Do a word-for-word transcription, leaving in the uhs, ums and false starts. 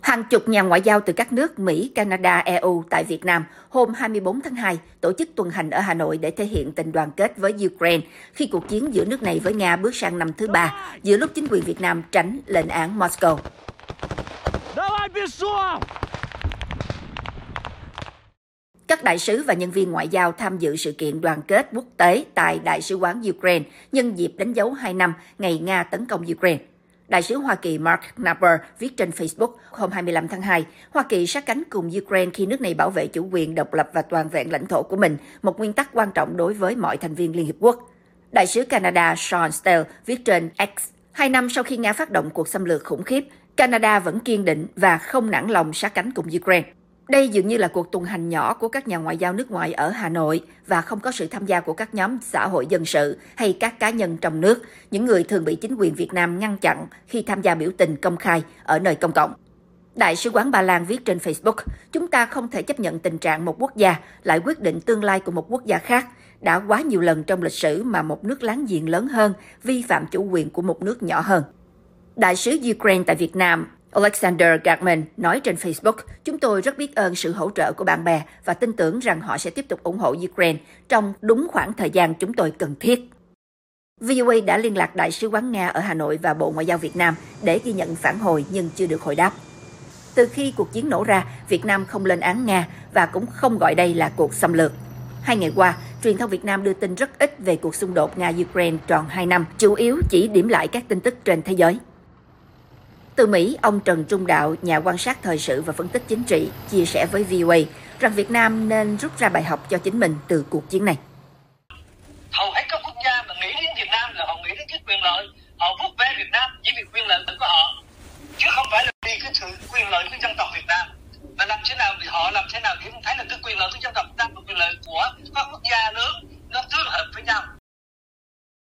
Hàng chục nhà ngoại giao từ các nước Mỹ, Canada, e u tại Việt Nam hôm hai mươi bốn tháng hai tổ chức tuần hành ở Hà Nội để thể hiện tình đoàn kết với Ukraine khi cuộc chiến giữa nước này với Nga bước sang năm thứ ba, giữa lúc chính quyền Việt Nam tránh lên án Moscow. Các đại sứ và nhân viên ngoại giao tham dự sự kiện đoàn kết quốc tế tại Đại sứ quán Ukraine nhân dịp đánh dấu hai năm ngày Nga tấn công Ukraine. Đại sứ Hoa Kỳ Mark Napper viết trên Facebook hôm hai mươi lăm tháng hai, Hoa Kỳ sát cánh cùng Ukraine khi nước này bảo vệ chủ quyền, độc lập và toàn vẹn lãnh thổ của mình, một nguyên tắc quan trọng đối với mọi thành viên Liên Hiệp Quốc. Đại sứ Canada Sean Steel viết trên X, hai năm sau khi Nga phát động cuộc xâm lược khủng khiếp, Canada vẫn kiên định và không nản lòng sát cánh cùng Ukraine. Đây dường như là cuộc tuần hành nhỏ của các nhà ngoại giao nước ngoài ở Hà Nội và không có sự tham gia của các nhóm xã hội dân sự hay các cá nhân trong nước, những người thường bị chính quyền Việt Nam ngăn chặn khi tham gia biểu tình công khai ở nơi công cộng. Đại sứ quán Ba Lan viết trên Facebook, chúng ta không thể chấp nhận tình trạng một quốc gia lại quyết định tương lai của một quốc gia khác. Đã quá nhiều lần trong lịch sử mà một nước láng giềng lớn hơn vi phạm chủ quyền của một nước nhỏ hơn. Đại sứ Ukraine tại Việt Nam Alexander Gatman nói trên Facebook, chúng tôi rất biết ơn sự hỗ trợ của bạn bè và tin tưởng rằng họ sẽ tiếp tục ủng hộ Ukraine trong đúng khoảng thời gian chúng tôi cần thiết. vê o a đã liên lạc Đại sứ quán Nga ở Hà Nội và Bộ Ngoại giao Việt Nam để ghi nhận phản hồi nhưng chưa được hồi đáp. Từ khi cuộc chiến nổ ra, Việt Nam không lên án Nga và cũng không gọi đây là cuộc xâm lược. Hai ngày qua, truyền thông Việt Nam đưa tin rất ít về cuộc xung đột Nga-Ukraine tròn hai năm, chủ yếu chỉ điểm lại các tin tức trên thế giới. Từ Mỹ, ông Trần Trung Đạo, nhà quan sát thời sự và phân tích chính trị, chia sẻ với vê o a rằng Việt Nam nên rút ra bài học cho chính mình từ cuộc chiến này. Hầu hết các quốc gia mà nghĩ đến Việt Nam là họ nghĩ đến cái quyền lợi, họ vút về Việt Nam chỉ vì quyền lợi của họ, chứ không phải là vì cái sự quyền lợi của dân tộc.